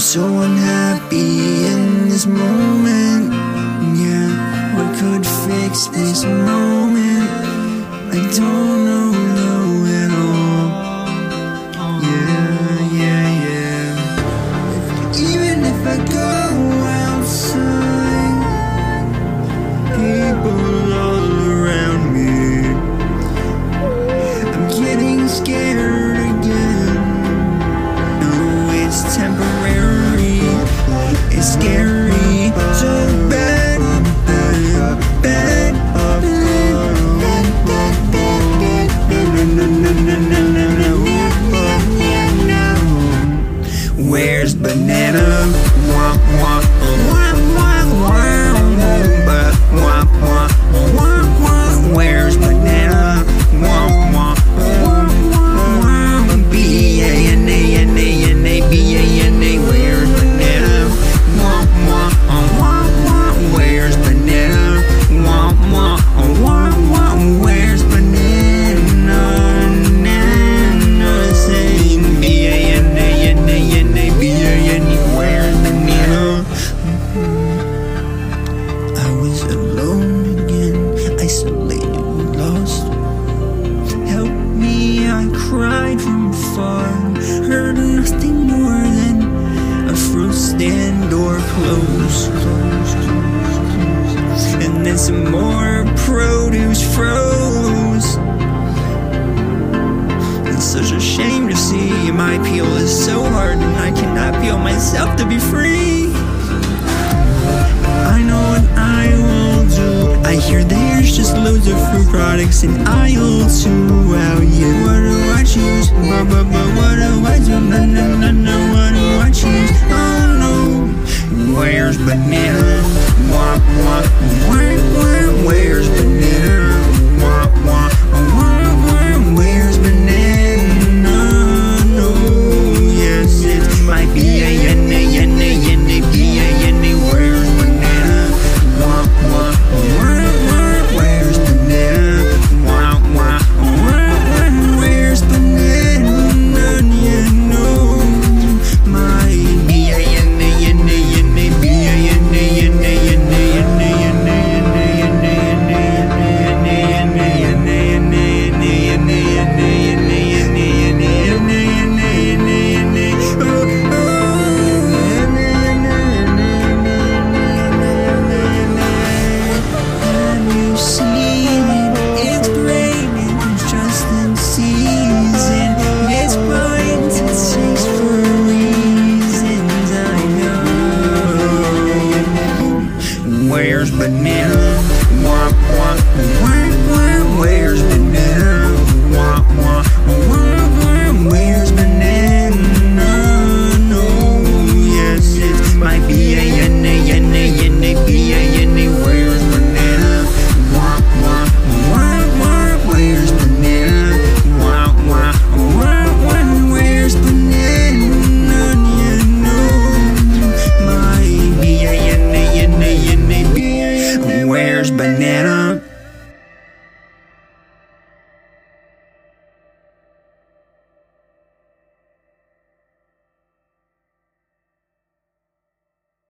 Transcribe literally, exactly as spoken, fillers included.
I'm so unhappy in this moment, yeah. What could fix this moment? I don't know, no, at all. Yeah, yeah, yeah. If, even if I go outside, people all around me, I'm getting scared again. No, it's temporary, it's scary, so bad. Where's banana? Wah, wah, wah, wah, wah, wah, wah, wah. Where's banana? Wah, wah, wah, wah, wah. B A N A N A N A B A N A. Where's banana? Wah, wah, wah, wah. Where's banana? Wah, wah, wah, wah. Where's banana? Saying B A N A N A N A. Cried from afar, heard nothing more than a fruit stand door close, close, close, close. And then some more produce froze. It's such a shame to see. My peel is so hard and I cannot peel myself to be free. I know what I will do. I hear there's just loads of fruit products in aisle two. Wow, yeah, what do I choose? But, but, but what do I do? No, no, no, no, what do I choose? Oh no. Where's banana? Wah, wah, wah, wah. Where's banana? Wah, wah, wah, wah. Where's banana? No, yes, it might be a banana, wah, wah, wah, wah. Where's banana? Wah, wah, wah, wah. Where's